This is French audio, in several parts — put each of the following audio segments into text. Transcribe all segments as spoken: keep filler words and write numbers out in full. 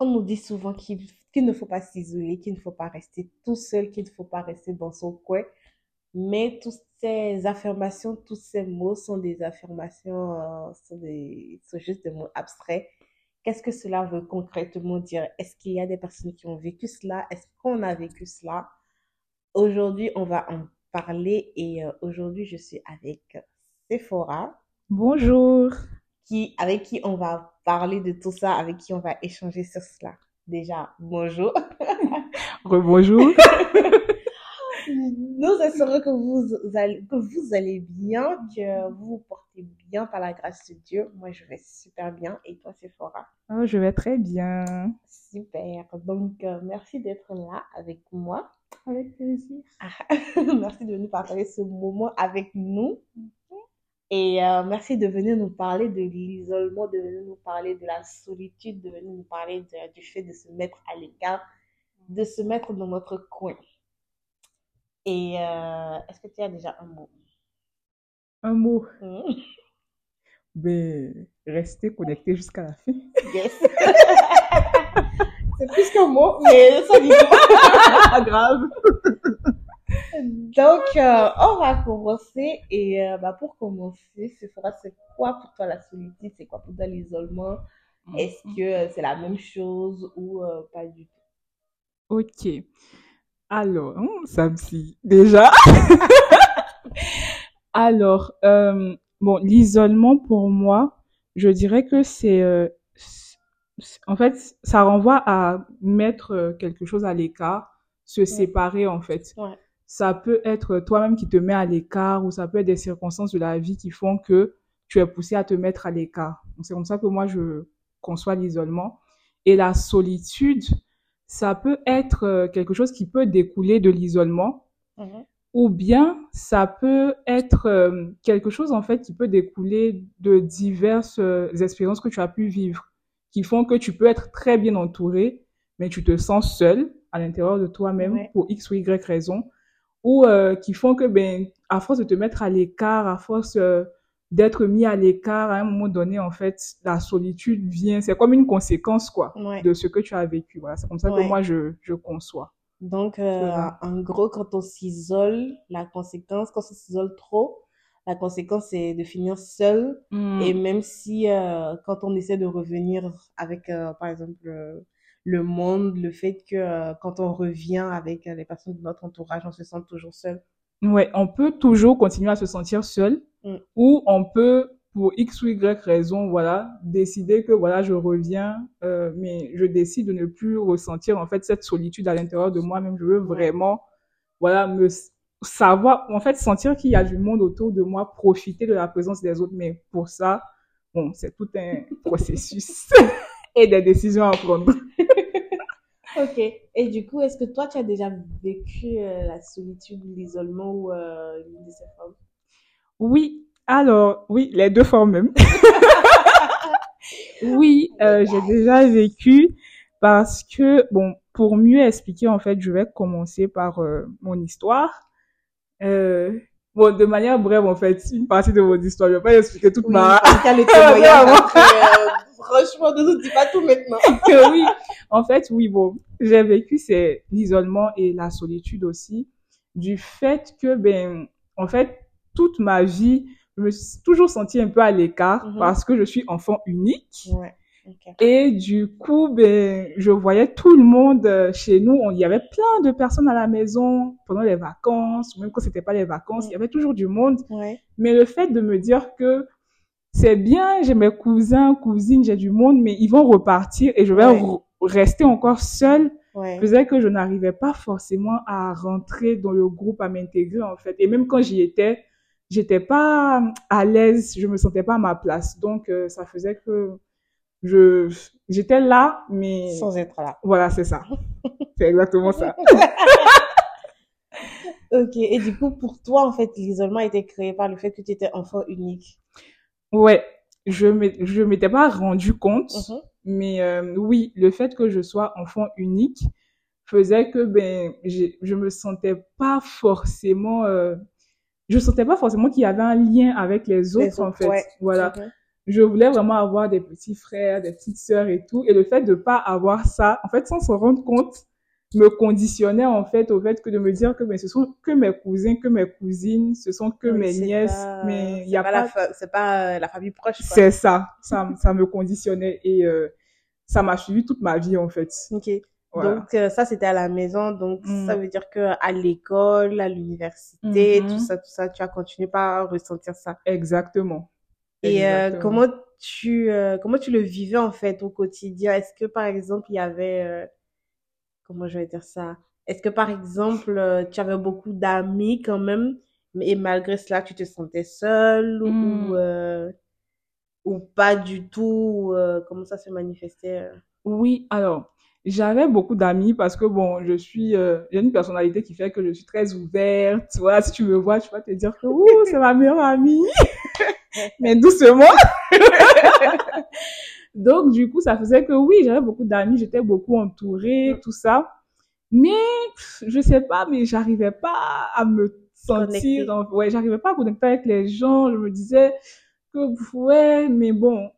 on nous dit souvent qu'il qu'il ne faut pas s'isoler, qu'il ne faut pas rester tout seul, qu'il ne faut pas rester dans son coin. Mais toutes ces affirmations, tous ces mots sont des affirmations, euh, sont, des, sont juste des mots abstraits. Qu'est-ce que cela veut concrètement dire? Est-ce qu'il y a des personnes qui ont vécu cela? Est-ce qu'on a vécu cela? Aujourd'hui, on va en parler et euh, aujourd'hui, je suis avec Sephora. Bonjour! Qui, avec qui on va parler de tout ça, avec qui on va échanger sur cela. Déjà, bonjour. Rebonjour. Nous espérons que vous, allez, que vous allez bien, que vous vous portez bien par la grâce de Dieu. Moi, je vais super bien. Et toi, Sephora? Oh, je vais très bien. Super. Donc, euh, merci d'être là avec moi. Avec plaisir. Ah, merci de venir partager ce moment avec nous. Et euh, merci de venir nous parler de l'isolement, de venir nous parler de la solitude, de venir nous parler de, du fait de se mettre à l'écart, de se mettre dans notre coin. Et euh, est-ce que tu as déjà un mot? Un mot? Mmh. Ben, rester connecté jusqu'à la fin. Yes. C'est plus qu'un mot, mais ça dit pas. Grave. Donc, euh, on va commencer et euh, bah, pour commencer, ce sera c'est quoi pour toi la solitude, c'est quoi pour toi l'isolement, est-ce que euh, c'est la même chose ou euh, pas du tout? Ok, alors, ça me dit déjà. Alors, euh, bon, l'isolement pour moi, je dirais que c'est, euh, c'est, en fait, ça renvoie à mettre quelque chose à l'écart, se ouais. séparer en fait. Ouais. Ça peut être toi-même qui te mets à l'écart ou ça peut être des circonstances de la vie qui font que tu es poussé à te mettre à l'écart. Donc, c'est comme ça que moi, je conçois l'isolement. Et la solitude, ça peut être quelque chose qui peut découler de l'isolement mm-hmm. ou bien ça peut être quelque chose, en fait, qui peut découler de diverses expériences que tu as pu vivre qui font que tu peux être très bien entouré, mais tu te sens seul à l'intérieur de toi-même ouais. pour X ou Y raison. Ou euh, qui font que, ben, à force de te mettre à l'écart, à force euh, d'être mis à l'écart, à un moment donné, en fait, la solitude vient. C'est comme une conséquence, quoi, ouais. de ce que tu as vécu. Voilà, c'est comme ça ouais. que moi, je, je conçois. Donc, euh, en gros, quand on s'isole, la conséquence, quand on s'isole trop, la conséquence, c'est de finir seul. Mm. Et même si, euh, quand on essaie de revenir avec, euh, par exemple... Euh, le monde, le fait que euh, quand on revient avec euh, les personnes de notre entourage, on se sent toujours seul. Ouais, on peut toujours continuer à se sentir seul mm. ou on peut, pour X ou Y raison, voilà, décider que voilà, je reviens, euh, mais je décide de ne plus ressentir en fait cette solitude à l'intérieur de moi-même. Je veux vraiment, voilà, me savoir, en fait, sentir qu'il y a du monde autour de moi, profiter de la présence des autres. Mais pour ça, bon, c'est tout un processus et des décisions à prendre. Ok. Et du coup, est-ce que toi, tu as déjà vécu euh, la solitude, l'isolement ou euh, l'une de ces formes? Oui. Alors, oui, les deux formes même. Oui, euh, j'ai déjà vécu parce que, bon, pour mieux expliquer, en fait, je vais commencer par euh, mon histoire. Euh, bon, de manière brève, en fait, une partie de mon histoire. Je vais pas expliquer toute oui, ma... Oui, franchement, ne nous dis pas tout maintenant. Oui, en fait, oui, bon, j'ai vécu c'est l'isolement et la solitude aussi, du fait que, ben, en fait, toute ma vie, je me suis toujours sentie un peu à l'écart mm-hmm. parce que je suis enfant unique. Ouais. Okay. Et du coup, ben, je voyais tout le monde chez nous. Il y avait plein de personnes à la maison pendant les vacances, même quand c'était pas les vacances, il mm. y avait toujours du monde. Ouais. Mais le fait de me dire que c'est bien, j'ai mes cousins, cousines, j'ai du monde, mais ils vont repartir et je vais ouais. re- rester encore seule. Ouais. Faisait que je n'arrivais pas forcément à rentrer dans le groupe, à m'intégrer en fait. Et même quand j'y étais, j'étais pas à l'aise, je me sentais pas à ma place. Donc euh, ça faisait que je j'étais là, mais sans être là. Voilà, c'est ça. C'est exactement ça. Ok. Et du coup, pour toi, en fait, l'isolement était créé par le fait que tu étais enfant unique. Ouais, je m'étais, je m'étais pas rendu compte, mm-hmm. mais euh, oui, le fait que je sois enfant unique faisait que ben j'ai, je me sentais pas forcément, euh, je sentais pas forcément qu'il y avait un lien avec les autres, les autres en fait. Ouais, voilà, je voulais vraiment avoir des petits frères, des petites sœurs et tout. Et le fait de pas avoir ça, en fait, sans se rendre compte, me conditionnait en fait au fait que de me dire que mais ce sont que mes cousins, que mes cousines, ce sont que oui, mes nièces, pas, mais il y a pas, pas... Fa... c'est pas la famille proche. C'est ça, ça, ça me conditionnait et euh, ça m'a suivi toute ma vie en fait. Ok. Voilà. Donc euh, ça c'était à la maison, donc mm. ça veut dire que à l'école, à l'université, mm-hmm. tout ça, tout ça, tu as continué pas à ressentir ça. Exactement. Et Exactement. Euh, comment tu euh, comment tu le vivais en fait au quotidien? Est-ce que par exemple il y avait euh... Comment je vais dire ça? Est-ce que, par exemple, tu avais beaucoup d'amis quand même, et malgré cela, tu te sentais seule ou, mmh. euh, ou pas du tout? Euh, comment ça se manifestait? Oui, alors, j'avais beaucoup d'amis parce que, bon, je suis... Euh, j'ai une personnalité qui fait que je suis très ouverte. Voilà, si tu me vois, tu vas te dire que « Ouh, c'est ma meilleure amie !» Mais doucement Donc, du coup, ça faisait que oui, j'avais beaucoup d'amis, j'étais beaucoup entourée, tout ça. Mais, je sais pas, mais j'arrivais pas à me sentir, donc, ouais, j'arrivais pas à connecter avec les gens. Je me disais que, ouais, mais bon,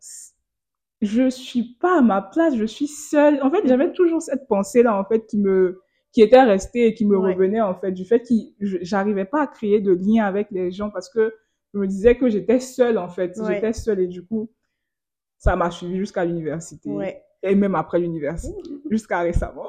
je suis pas à ma place, je suis seule. En fait, j'avais toujours cette pensée-là, en fait, qui me, qui était restée et qui me ouais. revenait, en fait, du fait que j'arrivais pas à créer de lien avec les gens parce que je me disais que j'étais seule, en fait. Ouais. J'étais seule et du coup, ça m'a suivi jusqu'à l'université. Ouais. Et même après l'université. Mmh. Jusqu'à récemment.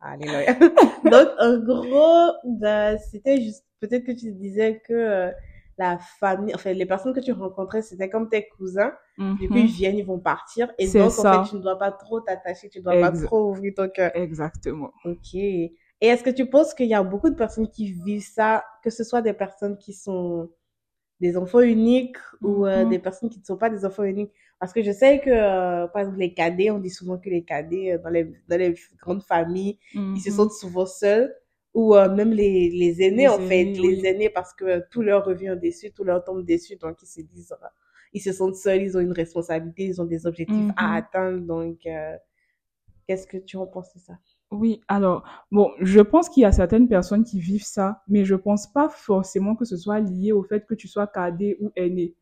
Alléluia. Donc, en gros, bah, c'était juste, peut-être que tu disais que euh, la famille, enfin, les personnes que tu rencontrais, c'était comme tes cousins. Mmh. Et puis, ils viennent, ils vont partir. Et c'est donc, ça. En fait, tu ne dois pas trop t'attacher, tu ne dois exact. Pas trop ouvrir ton cœur. Exactement. OK. Et est-ce que tu penses qu'il y a beaucoup de personnes qui vivent ça, que ce soit des personnes qui sont... des enfants uniques ou euh, mm-hmm. des personnes qui ne sont pas des enfants uniques. Parce que je sais que, euh, par exemple, les cadets, on dit souvent que les cadets, euh, dans, les, dans les grandes familles, mm-hmm. ils se sentent souvent seuls. Ou euh, même les, les aînés, les en aînés, fait. Oui. Les aînés, parce que euh, tout leur revient dessus, tout leur tombe dessus. Donc, ils se disent, euh, ils se sentent seuls, ils ont une responsabilité, ils ont des objectifs mm-hmm. à atteindre. Donc, euh, qu'est-ce que tu en penses de ça? Oui, alors, bon, je pense qu'il y a certaines personnes qui vivent ça, mais je pense pas forcément que ce soit lié au fait que tu sois cadet ou aîné.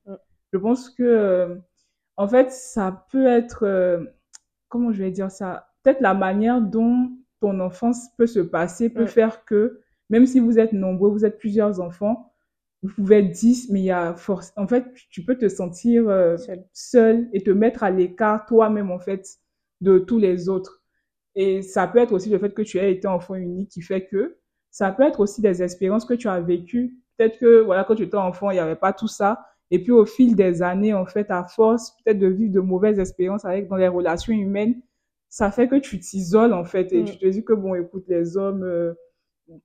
Je pense que, euh, en fait, ça peut être, euh, comment je vais dire ça, peut-être la manière dont ton enfance peut se passer, peut ouais. faire que, même si vous êtes nombreux, vous êtes plusieurs enfants, vous pouvez être dix, mais il y a force, en fait, tu peux te sentir euh, seul. seul et te mettre à l'écart toi-même, en fait, de tous les autres. Et ça peut être aussi le fait que tu aies été enfant unique qui fait que ça peut être aussi des expériences que tu as vécues. Peut-être que, voilà, quand tu étais enfant, il n'y avait pas tout ça. Et puis, au fil des années, en fait, à force, peut-être de vivre de mauvaises expériences avec, dans les relations humaines, ça fait que tu t'isoles, en fait. Et mm. tu te dis que, bon, écoute, les hommes, euh,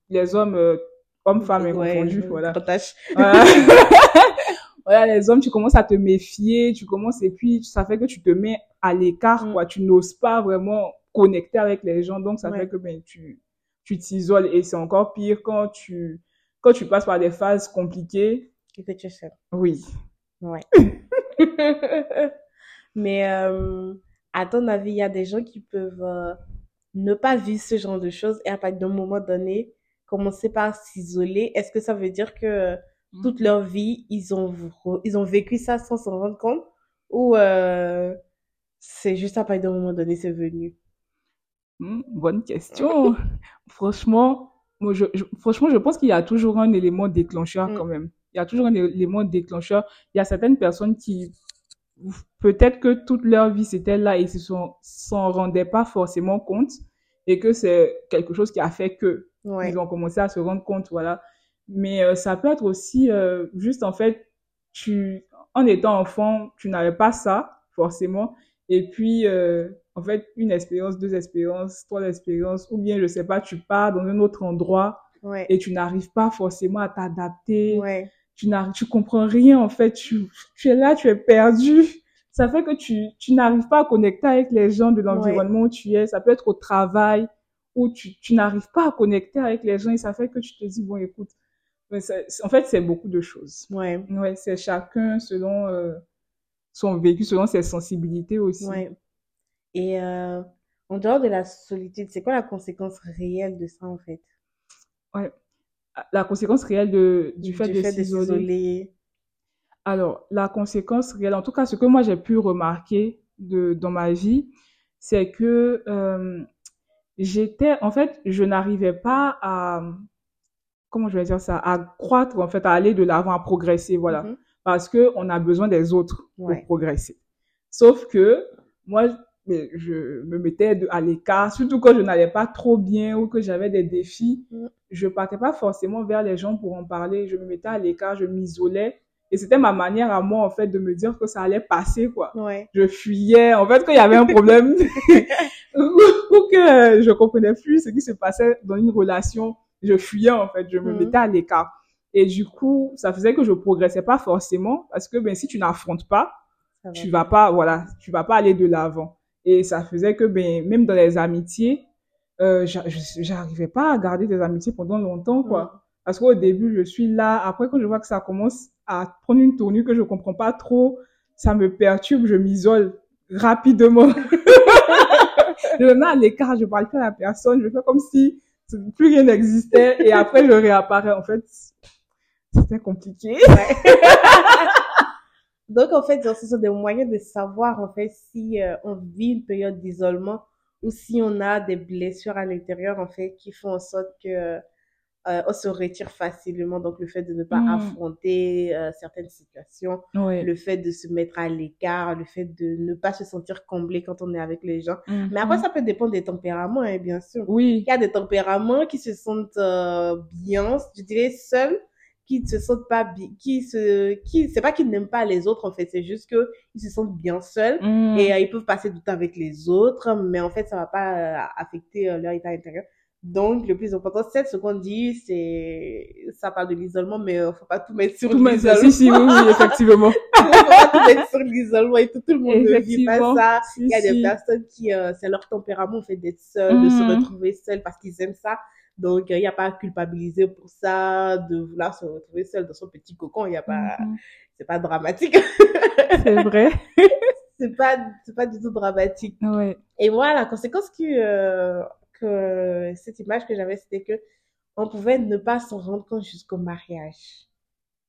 les hommes, euh, hommes, femmes, ouais, et confondus, je... voilà. voilà. Voilà, les hommes, tu commences à te méfier, tu commences, et puis, ça fait que tu te mets à l'écart, mm. quoi. Tu n'oses pas vraiment connecter avec les gens, donc ça ouais. fait que ben, tu, tu t'isoles et c'est encore pire quand tu, quand tu passes par des phases compliquées. Et que tu es seule. Oui. Ouais. Mais euh, à ton avis, il y a des gens qui peuvent euh, ne pas vivre ce genre de choses et à partir d'un moment donné, commencer par s'isoler. Est-ce que ça veut dire que toute leur vie, ils ont, ils ont vécu ça sans s'en rendre compte ou euh, c'est juste à partir d'un moment donné, c'est venu? Mmh, bonne question. franchement, moi je, je, franchement, je pense qu'il y a toujours un élément déclencheur mmh. quand même. Il y a toujours un élément déclencheur. Il y a certaines personnes qui, peut-être que toute leur vie, c'était là et ils ne s'en rendaient pas forcément compte et que c'est quelque chose qui a fait que ouais. ils ont commencé à se rendre compte. Voilà. Mais euh, ça peut être aussi euh, juste, en fait, tu, en étant enfant, tu n'avais pas ça, forcément. Et puis... Euh, en fait, une expérience, deux expériences, trois expériences, ou bien, je sais pas, tu pars dans un autre endroit ouais. et tu n'arrives pas forcément à t'adapter. Ouais. Tu n'arrives, tu comprends rien, en fait. Tu, tu es là, tu es perdu. Ça fait que tu, tu n'arrives pas à connecter avec les gens de l'environnement ouais. où tu es. Ça peut être au travail où tu, tu n'arrives pas à connecter avec les gens et ça fait que tu te dis, bon, écoute, mais c'est, en fait, c'est beaucoup de choses. Ouais. Ouais, c'est chacun selon euh, son vécu, selon ses sensibilités aussi. Ouais. Et euh, en dehors de la solitude, c'est quoi la conséquence réelle de ça, en fait? Ouais. La conséquence réelle de, du fait, du de, fait s'isoler. de s'isoler Alors, la conséquence réelle, en tout cas, ce que moi j'ai pu remarquer de, dans ma vie, c'est que euh, j'étais, en fait, je n'arrivais pas à, comment je vais dire ça, à croître, en fait, à aller de l'avant, à progresser, voilà. Mm-hmm. Parce qu'on a besoin des autres pour ouais. progresser. Sauf que moi, je me mettais à l'écart, surtout quand je n'allais pas trop bien ou que j'avais des défis. Mm-hmm. Je ne partais pas forcément vers les gens pour en parler. Je me mettais à l'écart, je m'isolais. Et c'était ma manière à moi, en fait, de me dire que ça allait passer, quoi. Ouais. Je fuyais, en fait, quand il y avait un problème ou que je comprenais plus ce qui se passait dans une relation, je fuyais, en fait, je me mm-hmm. mettais à l'écart. Et du coup, ça faisait que je progressais pas forcément parce que, ben, si tu n'affrontes pas, ça tu va. vas pas, voilà, tu vas pas aller de l'avant. Et ça faisait que, ben, même dans les amitiés, euh, j'arrivais pas à garder des amitiés pendant longtemps, quoi. Mm-hmm. Parce qu'au début, je suis là. Après, quand je vois que ça commence à prendre une tournure que je comprends pas trop, ça me perturbe, je m'isole rapidement. Je me mets à l'écart, je parle pas à la personne, je fais comme si plus rien n'existait et après je réapparais. En fait, c'était compliqué. Ouais. Donc, en fait, ce sont des moyens de savoir, en fait, si euh, on vit une période d'isolement ou si on a des blessures à l'intérieur, en fait, qui font en sorte que Euh, on se retire facilement, donc le fait de ne pas mmh. affronter euh, certaines situations, oui. le fait de se mettre à l'écart, le fait de ne pas se sentir comblé quand on est avec les gens. Mmh. Mais après, ça peut dépendre des tempéraments, hein, bien sûr. Oui. Il y a des tempéraments qui se sentent euh, bien, je dirais seuls, qui ne se sentent pas bien, qui se, qui, c'est pas qu'ils n'aiment pas les autres, en fait, c'est juste que ils se sentent bien seuls mmh. et euh, ils peuvent passer du temps avec les autres, mais en fait, ça va pas euh, affecter euh, leur état intérieur. Donc, le plus important, c'est ce qu'on dit, c'est, ça parle de l'isolement, mais euh, faut pas tout mettre sur tout l'isolement. Si, si, oui, oui, effectivement. Faut pas tout mettre sur l'isolement et tout, tout le monde ne vit pas ça. Si, Il y a si. des personnes qui, euh, c'est leur tempérament, en fait, d'être seul, mmh. de se retrouver seul parce qu'ils aiment ça. Donc, il euh, n'y a pas à culpabiliser pour ça, de vouloir se retrouver seul dans son petit cocon. Il n'y a pas, mmh. c'est pas dramatique. C'est vrai. c'est pas, c'est pas du tout dramatique. Ouais. Et voilà, conséquence que, euh, que cette image que j'avais, c'était que on pouvait ne pas s'en rendre compte jusqu'au mariage.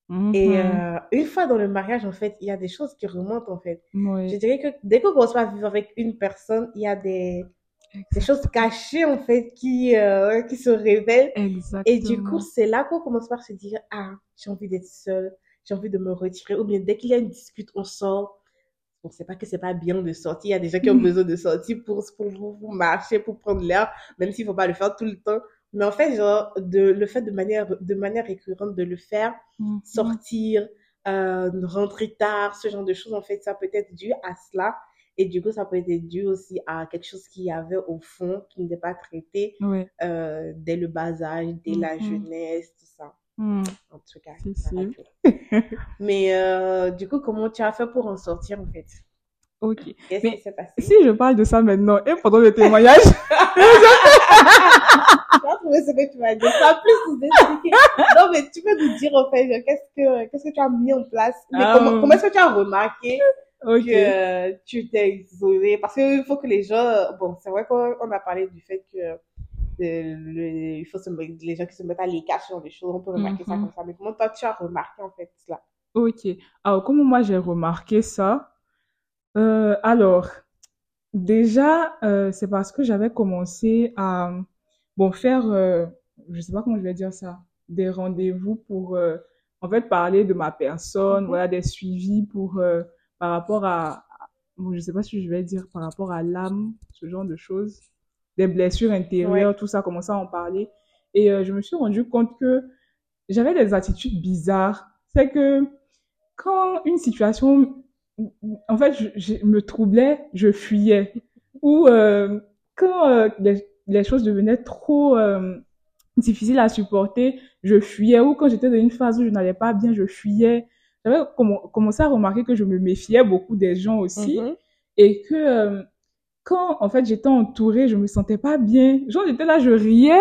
Mm-hmm. Et euh, une fois dans le mariage, en fait, il y a des choses qui remontent, en fait. Oui. Je dirais que dès qu'on commence à vivre avec une personne, il y a des, des choses cachées, en fait, qui, euh, qui se révèlent. Exactement. Et du coup, c'est là qu'on commence par se dire « Ah, j'ai envie d'être seule, j'ai envie de me retirer. » Ou bien, dès qu'il y a une dispute, on sort. On sait pas que c'est pas bien de sortir. Il y a des gens qui ont besoin de sortir pour, pour, pour, pour marcher, pour prendre l'air, même s'il faut pas le faire tout le temps. Mais en fait, genre, de le faire de manière, de manière récurrente, de le faire, mm-hmm. sortir, euh, rentrer tard, ce genre de choses, en fait, ça peut être dû à cela. Et du coup, ça peut être dû aussi à quelque chose qu'il y avait au fond, qui n'était pas traité, oui. euh, dès le bas âge, dès mm-hmm. la jeunesse, tout ça. Mmh. En tout cas, si, si. Mais euh, du coup, comment tu as fait pour en sortir, en fait? Ok. Qu'est-ce mais qui s'est passé? Si je parle de ça maintenant et pendant le témoignage, je pense que c'est que tu m'as dit. En plus, nous expliquer. Non, mais tu peux nous dire, en fait, qu'est-ce que qu'est-ce que tu as mis en place? Mais ah, comment, comment est-ce que tu as remarqué okay. que euh, tu t'es isolée? Parce qu'il faut que les gens. Bon, c'est vrai qu'on a parlé du fait que. Le, le, il faut se mettre, les gens qui se mettent à l'écart, ce genre de choses, on peut remarquer mm-hmm. ça comme ça. Mais comment toi, tu as remarqué, en fait, cela? Ok. Alors, comment moi, j'ai remarqué ça? Euh, alors, déjà, euh, c'est parce que j'avais commencé à, bon, faire, euh, je sais pas comment je vais dire ça, des rendez-vous pour, euh, en fait, parler de ma personne, mm-hmm. voilà, des suivis pour, euh, par rapport à, bon, je sais pas si je vais dire par rapport à l'âme, ce genre de choses. Des blessures intérieures, ouais. tout ça, commençait à en parler. Et euh, je me suis rendu compte que j'avais des attitudes bizarres. C'est que quand une situation, en fait, je, je me troublait, je fuyais. Ou euh, quand euh, les, les choses devenaient trop euh, difficiles à supporter, je fuyais. Ou quand j'étais dans une phase où je n'allais pas bien, je fuyais. J'avais comm- commencé à remarquer que je me méfiais beaucoup des gens aussi. Mm-hmm. Et que... Euh, Quand, en fait, j'étais entourée, je me sentais pas bien. Genre, j'étais là, je riais,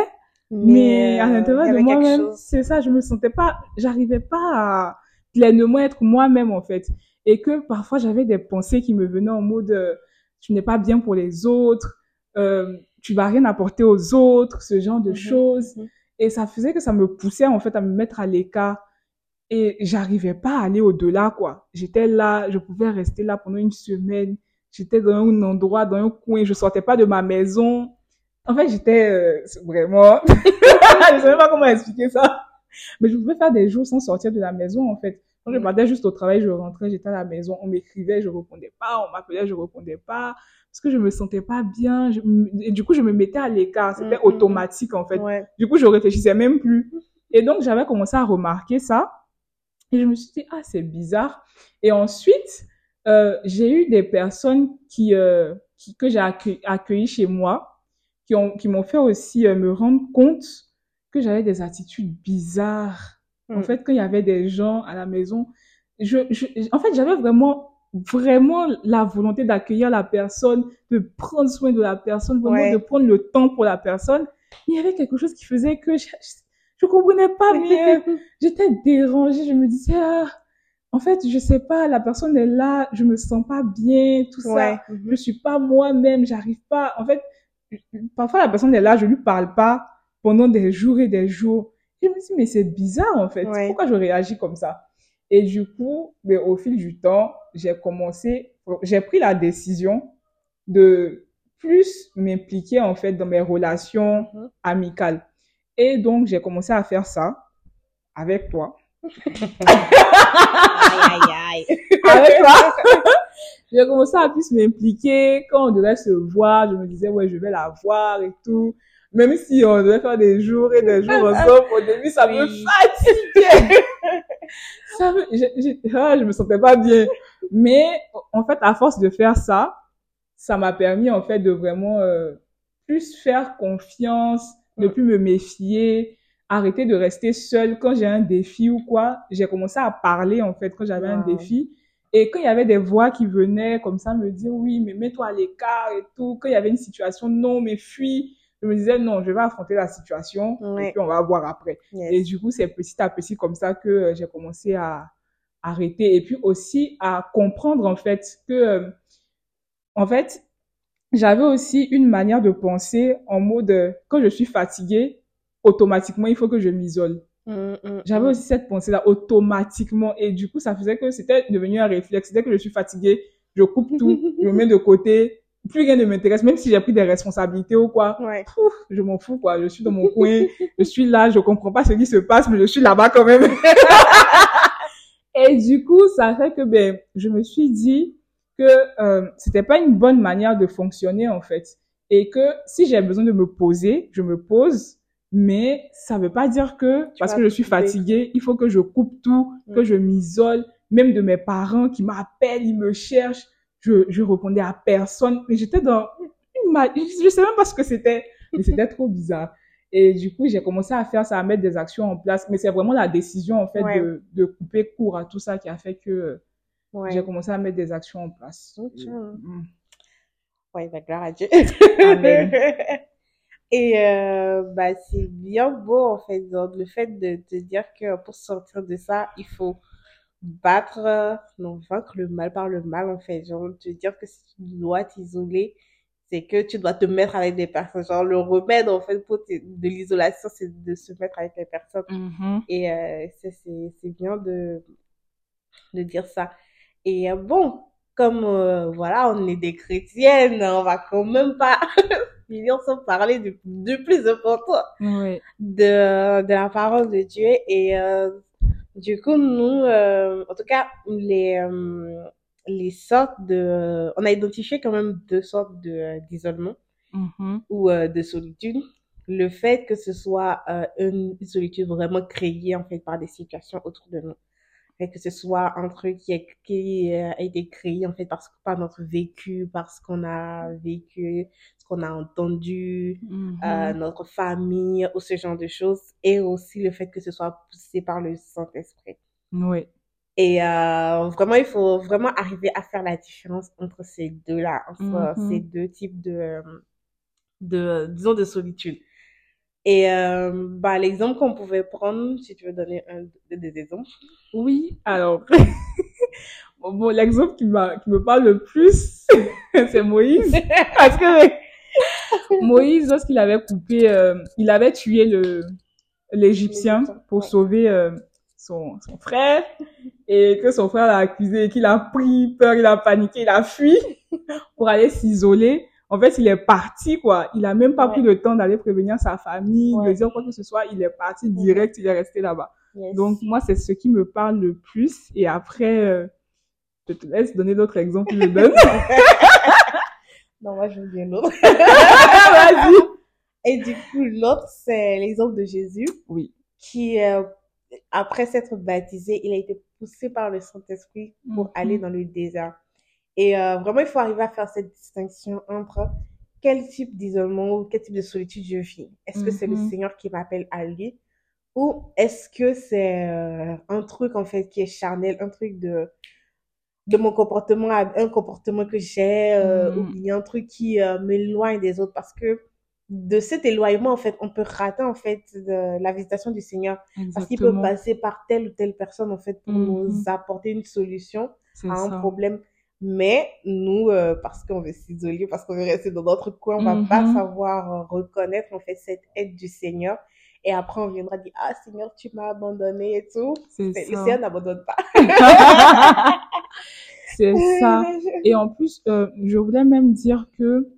mais, mais à l'intérieur de moi-même, c'est ça, je me sentais pas, j'arrivais pas à pleinement être moi-même, en fait. Et que parfois, j'avais des pensées qui me venaient en mode, euh, tu n'es pas bien pour les autres, euh, tu vas rien apporter aux autres, ce genre de mmh, choses. Mmh. Et ça faisait que ça me poussait, en fait, à me mettre à l'écart. Et j'arrivais pas à aller au-delà, quoi. J'étais là, je pouvais rester là pendant une semaine. J'étais dans un endroit, dans un coin, je sortais pas de ma maison. En fait, j'étais euh, vraiment... Je savais pas comment expliquer ça. Mais je pouvais faire des jours sans sortir de la maison, en fait. Quand je partais juste au travail, je rentrais, j'étais à la maison. On m'écrivait, je répondais pas. On m'appelait, je répondais pas. Parce que je me sentais pas bien. Je... Et du coup, je me mettais à l'écart. C'était mm-hmm. automatique, en fait. Ouais. Du coup, je réfléchissais même plus. Et donc, j'avais commencé à remarquer ça. Et je me suis dit, ah, c'est bizarre. Et ensuite, euh, j'ai eu des personnes qui, euh, qui que j'ai accue- accueillies chez moi, qui ont, qui m'ont fait aussi euh, me rendre compte que j'avais des attitudes bizarres. Mmh. En fait, quand il y avait des gens à la maison, je, je, en fait, j'avais vraiment, vraiment la volonté d'accueillir la personne, de prendre soin de la personne, vraiment ouais. de prendre le temps pour la personne. Il y avait quelque chose qui faisait que je, je, Je comprenais pas bien. J'étais dérangée. Je me disais, ah, en fait, je sais pas, la personne est là, je me sens pas bien, tout ouais. ça. Je suis pas moi-même, j'arrive pas. En fait, parfois la personne est là, je lui parle pas pendant des jours et des jours. Et je me dis, mais c'est bizarre, en fait. Ouais. Pourquoi je réagis comme ça? Et du coup, mais au fil du temps, j'ai commencé, j'ai pris la décision de plus m'impliquer, en fait, dans mes relations mmh. amicales. Et donc, j'ai commencé à faire ça avec toi. Aïe, aïe, aïe. Avec toi. J'ai commencé à plus m'impliquer. Quand on devait se voir, je me disais, ouais, je vais la voir et tout. Même si on devait faire des jours et des jours ensemble, au début, ça oui. me fatiguait. ça me... Je, je... Ah, je me sentais pas bien. Mais, en fait, à force de faire ça, ça m'a permis, en fait, de vraiment euh, plus faire confiance, ne plus me méfier, arrêter de rester seule quand j'ai un défi ou quoi. J'ai commencé à parler, en fait, quand j'avais wow. un défi. Et quand il y avait des voix qui venaient comme ça me dire, oui, mais mets-toi à l'écart et tout. Quand il y avait une situation, non, mais fuis. Je me disais, non, je vais affronter la situation ouais. et puis on va voir après. Yes. Et du coup, c'est petit à petit comme ça que j'ai commencé à arrêter. Et puis aussi à comprendre, en fait, que, en fait, j'avais aussi une manière de penser en mode, quand je suis fatiguée, automatiquement, il faut que je m'isole. Mmh, mmh, J'avais mmh. aussi cette pensée-là, automatiquement. Et du coup, ça faisait que c'était devenu un réflexe. Dès que je suis fatiguée, je coupe tout, je me mets de côté. Plus rien ne m'intéresse, même si j'ai pris des responsabilités ou quoi. Ouais. Pouf, je m'en fous, quoi. Je suis dans mon coin, je suis là, je comprends pas ce qui se passe, mais je suis là-bas quand même. Et du coup, ça fait que, ben, je me suis dit, que euh, c'était pas une bonne manière de fonctionner, en fait, et que si j'ai besoin de me poser, je me pose, mais ça veut pas dire que tu parce que je suis fatiguée, il faut que je coupe tout, mmh. que je m'isole, même de mes parents qui m'appellent, ils me cherchent, je je répondais à personne, mais j'étais dans une ma... je, je sais même pas ce que c'était, mais c'était trop bizarre. Et du coup, j'ai commencé à faire ça, à mettre des actions en place, mais c'est vraiment la décision, en fait, ouais. de de couper court à tout ça qui a fait que ouais. j'ai commencé à mettre des actions en place. Okay. Mmh. Oui, bah, gloire à Dieu. Amen. Et euh, bah, c'est bien beau, en fait, donc, le fait de te dire que pour sortir de ça, il faut battre, non, vaincre le mal par le mal, en fait. Genre, te dire que si tu dois t'isoler, c'est que tu dois te mettre avec des personnes. Genre, le remède, en fait, pour t- de l'isolation, c'est de se mettre avec les personnes. Mmh. Et euh, c'est, c'est, c'est bien de, de dire ça. Et bon, comme euh, voilà, on est des chrétiennes, on va quand même pas finir sans parler du, du plus important oui. de, de la parole de Dieu. Et euh, du coup, nous, euh, en tout cas, les, euh, les sortes de... On a identifié quand même deux sortes de, euh, d'isolement mm-hmm. ou euh, de solitude. Le fait que ce soit euh, une solitude vraiment créée, en fait, par des situations autour de nous. Fait que ce soit un truc qui a, qui a été créé, en fait, parce que par notre vécu, parce qu'on a vécu, ce qu'on a entendu, mm-hmm. euh, notre famille, ou ce genre de choses, et aussi le fait que ce soit poussé par le Saint-Esprit. Oui. Et euh, vraiment, il faut vraiment arriver à faire la différence entre ces deux-là, entre mm-hmm. ces deux types de, de, disons, de solitude. Et euh, bah, l'exemple qu'on pouvait prendre, si tu veux donner un, des exemples. Oui, alors, bon, bon, l'exemple qui, m'a, qui me parle le plus, c'est Moïse. Parce que Moïse, lorsqu'il avait coupé, euh, il avait tué le, l'Égyptien pour sauver euh, son, son frère, et que son frère l'a accusé, qu'il a pris peur, il a paniqué, il a fui pour aller s'isoler. En fait, il est parti, quoi. Il a même pas ouais. pris le temps d'aller prévenir sa famille, ouais. de dire quoi que ce soit. Il est parti direct, ouais. il est resté là-bas. Yes. Donc, moi, c'est ce qui me parle le plus. Et après, euh, je te laisse donner d'autres exemples que je donne. Non, moi, je veux bien l'autre. Vas-y. Et du coup, l'autre, c'est l'exemple de Jésus. Oui. Qui, euh, après s'être baptisé, il a été poussé par le Saint-Esprit pour mmh. aller dans le désert. Et euh, vraiment, il faut arriver à faire cette distinction entre quel type d'isolement, quel type de solitude je vis. Est-ce que mm-hmm. c'est le Seigneur qui m'appelle à lui, ou est-ce que c'est euh, un truc, en fait, qui est charnel, un truc de, de mon comportement, un comportement que j'ai, euh, mm-hmm. ou bien un truc qui euh, m'éloigne des autres, parce que de cet éloignement, en fait, on peut rater, en fait, de la visitation du Seigneur. Exactement. Parce qu'il peut passer par telle ou telle personne, en fait, pour mm-hmm. nous apporter une solution c'est à ça. Un problème. Mais nous, euh, parce qu'on veut s'isoler, parce qu'on veut rester dans notre coin, on va mm-hmm. pas savoir reconnaître, en fait, cette aide du Seigneur. Et après, on viendra dire, ah, Seigneur, tu m'as abandonné et tout. C'est ça. Le Seigneur n'abandonne pas. C'est ça. Et en plus, euh, je voulais même dire que,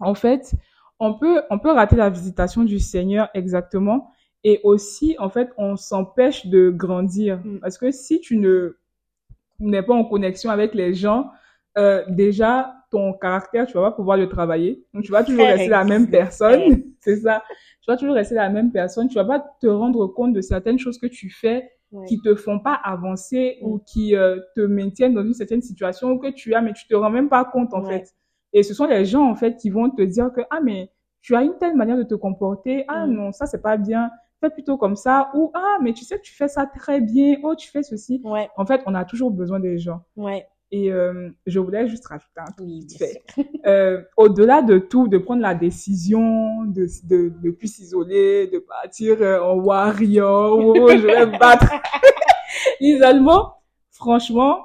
en fait, on peut, on peut rater la visitation du Seigneur, exactement. Et aussi, en fait, on s'empêche de grandir. Mm. Parce que si tu ne... n'est pas en connexion avec les gens, euh, déjà, ton caractère, tu vas pas pouvoir le travailler. Donc, tu vas toujours rester la même personne. C'est ça. Tu vas toujours rester la même personne. Tu vas pas te rendre compte de certaines choses que tu fais ouais. qui te font pas avancer ouais. ou qui euh, te maintiennent dans une certaine situation que tu as, mais tu te rends même pas compte, en ouais. fait. Et ce sont les gens, en fait, qui vont te dire que, ah, mais tu as une telle manière de te comporter. Ah, ouais. non, ça, c'est pas bien. Fais plutôt comme ça, ou « Ah, mais tu sais que tu fais ça très bien, oh, tu fais ceci. Ouais. » En fait, on a toujours besoin des gens. Ouais. Et euh, je voulais juste rajouter un truc. Oui, euh, au-delà de tout, de prendre la décision, de de, de plus s'isoler, de partir euh, en warrior, oh, je vais me battre. L'isolement, franchement,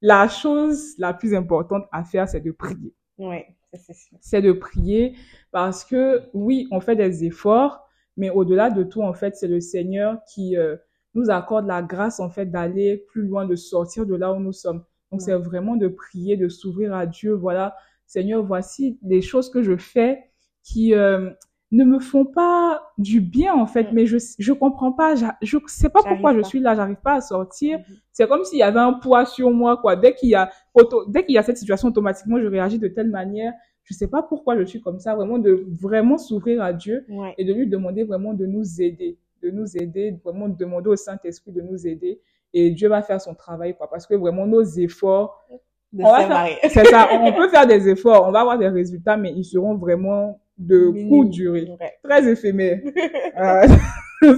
la chose la plus importante à faire, c'est de prier. Ouais, c'est sûr. C'est de prier parce que, oui, on fait des efforts, mais au-delà de tout, en fait, c'est le Seigneur qui euh, nous accorde la grâce, en fait, d'aller plus loin, de sortir de là où nous sommes. Donc, ouais. c'est vraiment de prier, de s'ouvrir à Dieu. Voilà, Seigneur, voici les choses que je fais qui euh, ne me font pas du bien, en fait. Ouais. Mais je je comprends pas, j'a, je sais pas j'arrive pourquoi pas. Je suis là, j'arrive pas à sortir. Mm-hmm. C'est comme s'il y avait un poids sur moi, quoi. Dès qu'il y a auto, dès qu'il y a cette situation, automatiquement, je réagis de telle manière. Je sais pas pourquoi je suis comme ça, vraiment de vraiment s'ouvrir à Dieu ouais. et de lui demander vraiment de nous aider, de nous aider, vraiment de demander au Saint-Esprit de nous aider, et Dieu va faire son travail, quoi, parce que vraiment nos efforts, de on va faire, c'est ça, on peut faire des efforts, on va avoir des résultats, mais ils seront vraiment de Minime, courte durée, ouais. très éphémères, euh,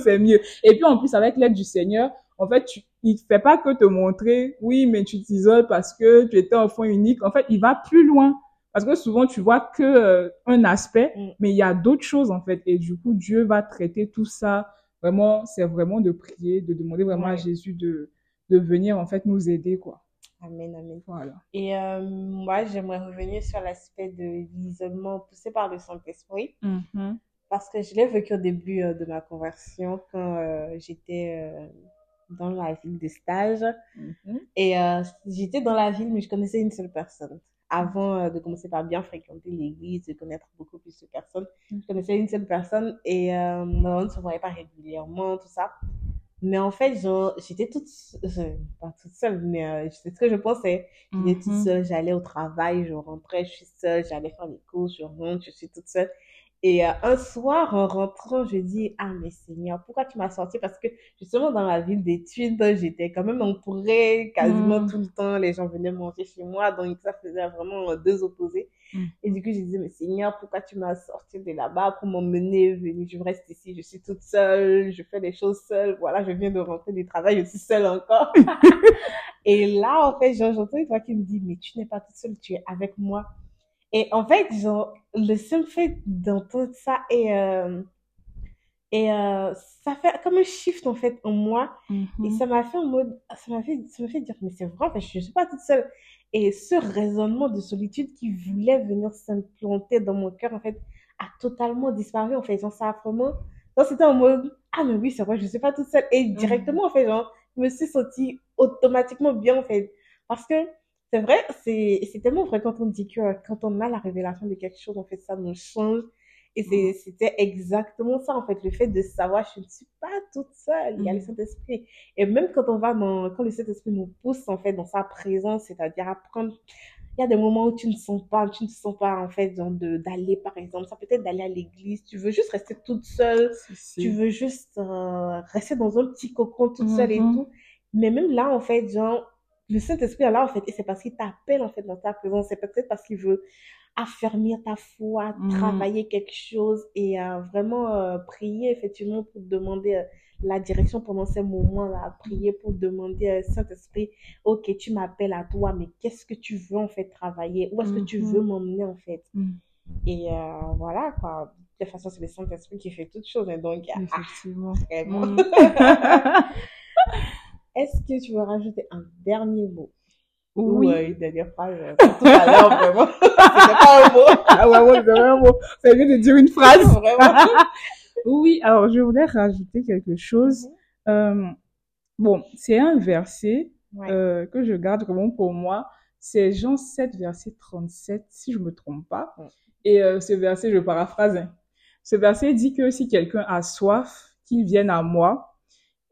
c'est mieux. Et puis en plus avec l'aide du Seigneur, en fait, tu, il fait pas que te montrer, oui, mais tu t'isoles parce que tu étais enfant unique. En fait, il va plus loin. Parce que souvent, tu vois que euh, un aspect, mm. mais il y a d'autres choses, en fait. Et du coup, Dieu va traiter tout ça. Vraiment, c'est vraiment de prier, de demander vraiment ouais. à Jésus de, de venir, en fait, nous aider, quoi. Amen, amen. Voilà. Et euh, moi, j'aimerais revenir sur l'aspect de l'isolement poussé par le Saint-Esprit. Mm-hmm. Parce que je l'ai vécu au début euh, de ma conversion, quand euh, j'étais... Euh... dans la ville de stage mm-hmm. et euh, j'étais dans la ville, mais je connaissais une seule personne avant euh, de commencer par bien fréquenter l'église, de connaître beaucoup plus de personnes. Mm-hmm. Je connaissais une seule personne et euh, on ne se voyait pas régulièrement, tout ça, mais en fait genre, j'étais toute euh, pas toute seule, mais euh, c'est ce que je pensais. J'étais mm-hmm. toute seule, j'allais au travail, je rentrais, je suis seule, j'allais faire les cours, je rentre, je suis toute seule. Et euh, un soir, en rentrant, je dis « Ah, mais Seigneur, pourquoi tu m'as sorti ?» Parce que justement, dans la ville d'études, j'étais quand même entourée quasiment mmh. tout le temps. Les gens venaient manger chez moi, donc ça faisait vraiment deux opposés. Mmh. Et du coup, je dis « Mais Seigneur, pourquoi tu m'as sorti de là-bas pour m'emmener? Je reste ici, je suis toute seule, je fais les choses seule. Voilà, je viens de rentrer du travail, je suis seule encore. » Et là, en fait, j'entends une voix qui me dit « Mais tu n'es pas toute seule, tu es avec moi. » Et en fait, genre, le simple fait d'entendre ça et, euh, et euh, ça fait comme un shift, en fait, en moi. Mm-hmm. Et ça m'a fait en mode, ça m'a fait, ça m'a fait dire, mais c'est vrai, en fait, je ne suis pas toute seule. Et ce raisonnement de solitude qui voulait venir s'implanter dans mon cœur, en fait, a totalement disparu, en fait. Donc, ça a vraiment Donc, c'était en mode, ah, mais oui, c'est vrai, je ne suis pas toute seule. Et mm-hmm. directement, en fait, genre, je me suis sentie automatiquement bien, en fait. Parce que c'est vrai, c'est, c'est tellement vrai quand on dit que euh, quand on a la révélation de quelque chose, en fait, ça nous change. Et c'est, mm-hmm. c'était exactement ça, en fait, le fait de savoir, je ne suis pas toute seule, il y a le Saint-Esprit. Et même quand on va dans, quand le Saint-Esprit nous pousse, en fait, dans sa présence, c'est-à-dire à prendre... Il y a des moments où tu ne sens pas, tu ne sens pas, en fait, genre de, d'aller, par exemple. Ça peut être d'aller à l'église. Tu veux juste rester toute seule. Si, si. Tu veux juste euh, rester dans un petit cocon toute mm-hmm. seule et tout. Mais même là, en fait, genre, le Saint-Esprit est là, en fait. Et c'est parce qu'il t'appelle, en fait, dans ta présence. C'est peut-être parce qu'il veut affermir ta foi, mm-hmm. travailler quelque chose et euh, vraiment euh, prier, effectivement, pour demander... Euh, la direction pendant ces moments-là, prier pour demander au Saint-Esprit, ok, tu m'appelles à toi, mais qu'est-ce que tu veux en fait travailler? Où est-ce mm-hmm. que tu veux m'emmener en fait? Mm. Et euh, voilà quoi, de toute façon, c'est le Saint-Esprit qui fait toutes choses, hein, donc, effectivement. Ah, vraiment. Mm. Est-ce que tu veux rajouter un dernier mot? Oui. Ou euh, une dernière phrase, euh, tout à l'heure, vraiment. C'était pas un mot. Ah ouais, ouais, c'était un mot. C'est mieux de dire une phrase. Vraiment. Oui, alors je voulais rajouter quelque chose. Mm-hmm. Euh, bon, c'est un verset ouais. euh, que je garde vraiment pour moi. C'est Jean sept, verset trente-sept, si je ne me trompe pas. Mm-hmm. Et euh, ce verset, je paraphrase. Hein. Ce verset dit que si quelqu'un a soif, qu'il vienne à moi.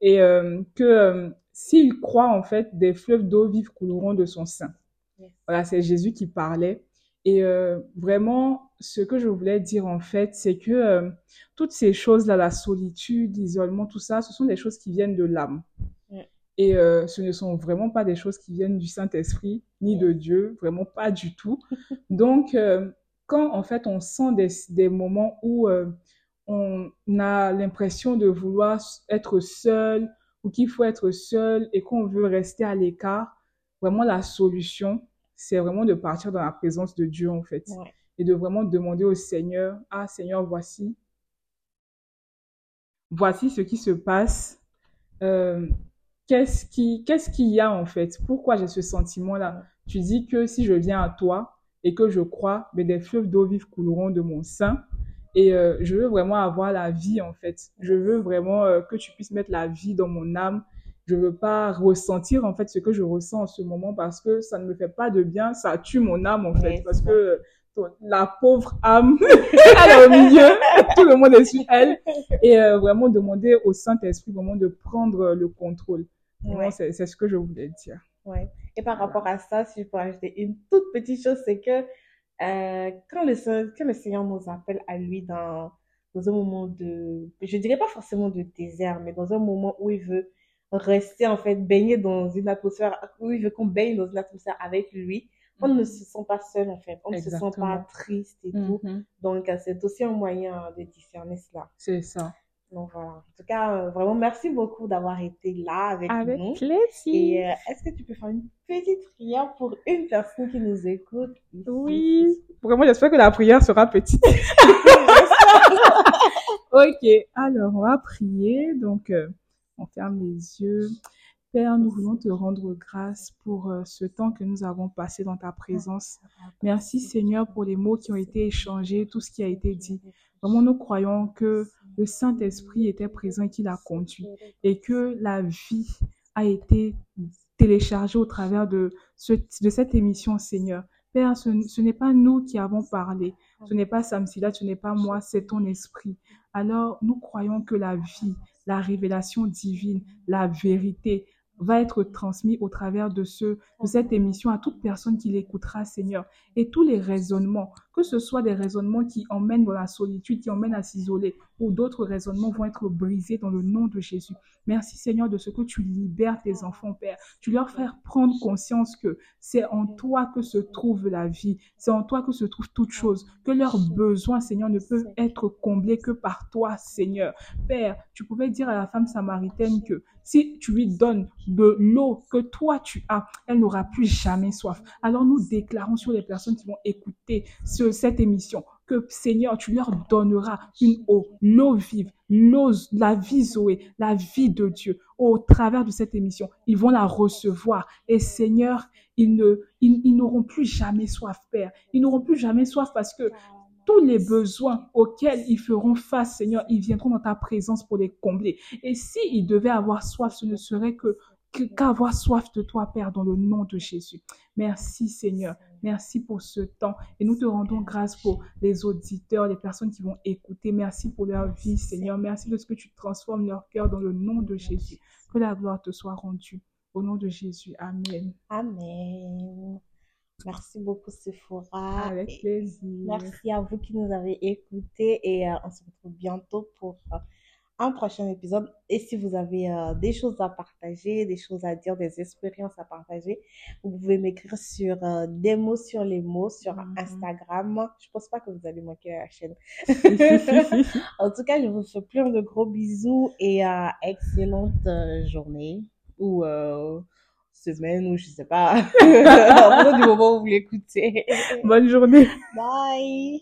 Et euh, que euh, s'il croit, en fait, des fleuves d'eau vive couleront de son sein. Mm-hmm. Voilà, c'est Jésus qui parlait. Et euh, vraiment, ce que je voulais dire, en fait, c'est que euh, toutes ces choses-là, la solitude, l'isolement, tout ça, ce sont des choses qui viennent de l'âme. Mm. Et euh, ce ne sont vraiment pas des choses qui viennent du Saint-Esprit, ni mm. de Dieu, vraiment pas du tout. Donc, euh, quand, en fait, on sent des, des moments où euh, on a l'impression de vouloir être seul, ou qu'il faut être seul, et qu'on veut rester à l'écart, vraiment la solution, c'est vraiment de partir dans la présence de Dieu, en fait. Ouais. Et de vraiment demander au Seigneur, « Ah, Seigneur, voici. Voici ce qui se passe. Euh, qu'est-ce, qui, qu'est-ce qu'il y a, en fait? Pourquoi j'ai ce sentiment-là? Ouais. » Tu dis que si je viens à toi et que je crois, mais des fleuves d'eau vive couleront de mon sein. Et euh, je veux vraiment avoir la vie, en fait. Je veux vraiment euh, que tu puisses mettre la vie dans mon âme. Je veux pas ressentir, en fait, ce que je ressens en ce moment parce que ça ne me fait pas de bien. Ça tue mon âme, en fait, oui, parce que ton, la pauvre âme, elle est au milieu, tout le monde est sur elle. Et euh, vraiment demander au Saint-Esprit vraiment de prendre le contrôle. Oui. Vraiment, c'est, c'est ce que je voulais dire. Ouais. Et par voilà. rapport à ça, si je peux ajouter une toute petite chose, c'est que euh, quand, le, quand le Seigneur nous appelle à lui dans, dans un moment de... Je dirais pas forcément de désert, mais dans un moment où il veut... rester, en fait, baigner dans une atmosphère, où il veut qu'on baigne dans une atmosphère avec lui, on mm-hmm. ne se sent pas seul, en fait. On Exactement. Ne se sent pas triste et mm-hmm. tout. Donc, c'est aussi un moyen de discerner cela. C'est ça. Donc, voilà. En tout cas, vraiment, merci beaucoup d'avoir été là avec, avec nous. Avec plaisir. Et euh, est-ce que tu peux faire une petite prière pour une personne qui nous écoute? Oui. Vraiment, j'espère que la prière sera petite. Ok. Alors, on va prier. Donc... Euh... On ferme les yeux. Père, nous voulons te rendre grâce pour euh, ce temps que nous avons passé dans ta présence. Merci Seigneur pour les mots qui ont été échangés, tout ce qui a été dit. Vraiment, nous croyons que le Saint-Esprit était présent et qu'il a conduit et que la vie a été téléchargée au travers de, ce, de cette émission, Seigneur. Père, ce, ce n'est pas nous qui avons parlé. Ce n'est pas Samsila, ce n'est pas moi, c'est ton esprit. Alors, nous croyons que la vie, la révélation divine, la vérité va être transmise au travers de, ce, de cette émission à toute personne qui l'écoutera, Seigneur. Et tous les raisonnements, que ce soit des raisonnements qui emmènent dans la solitude, qui emmènent à s'isoler, ou d'autres raisonnements vont être brisés dans le nom de Jésus. Merci, Seigneur, de ce que tu libères tes enfants, Père. Tu leur fais prendre conscience que c'est en toi que se trouve la vie, c'est en toi que se trouvent toutes choses, que leurs besoins, Seigneur, ne peuvent être comblés que par toi, Seigneur. Père, tu pouvais dire à la femme samaritaine que si tu lui donnes de l'eau que toi tu as, elle n'aura plus jamais soif. Alors nous déclarons sur les personnes qui vont écouter ce, cette émission que Seigneur, tu leur donneras une eau, l'eau vive, l'eau, la vie Zoé, la vie de Dieu. Au travers de cette émission, ils vont la recevoir. Et Seigneur, ils, ne, ils, ils n'auront plus jamais soif, Père. Ils n'auront plus jamais soif parce que tous les besoins auxquels ils feront face, Seigneur, ils viendront dans ta présence pour les combler. Et s'ils devaient avoir soif, ce ne serait que qu'avoir soif de toi, Père, dans le nom de Jésus. Merci, Seigneur. Merci pour ce temps. Et nous te rendons grâce pour les auditeurs, les personnes qui vont écouter. Merci pour leur vie, Seigneur. Merci de ce que tu transformes leur cœur dans le nom de Jésus. Que la gloire te soit rendue. Au nom de Jésus. Amen. Amen. Merci beaucoup, Sephora. Avec plaisir. Merci à vous qui nous avez écoutés. Et euh, on se retrouve bientôt pour... Euh, un prochain épisode. Et si vous avez euh, des choses à partager, des choses à dire, des expériences à partager, vous pouvez m'écrire sur euh, des mots sur les mots sur mmh. Instagram. Je pense pas que vous allez manquer la chaîne. En tout cas, je vous fais plein de gros bisous et euh, excellente euh, journée ou euh, semaine ou je sais pas. En fonction du moment où vous l'écoutez. Bonne journée. Bye.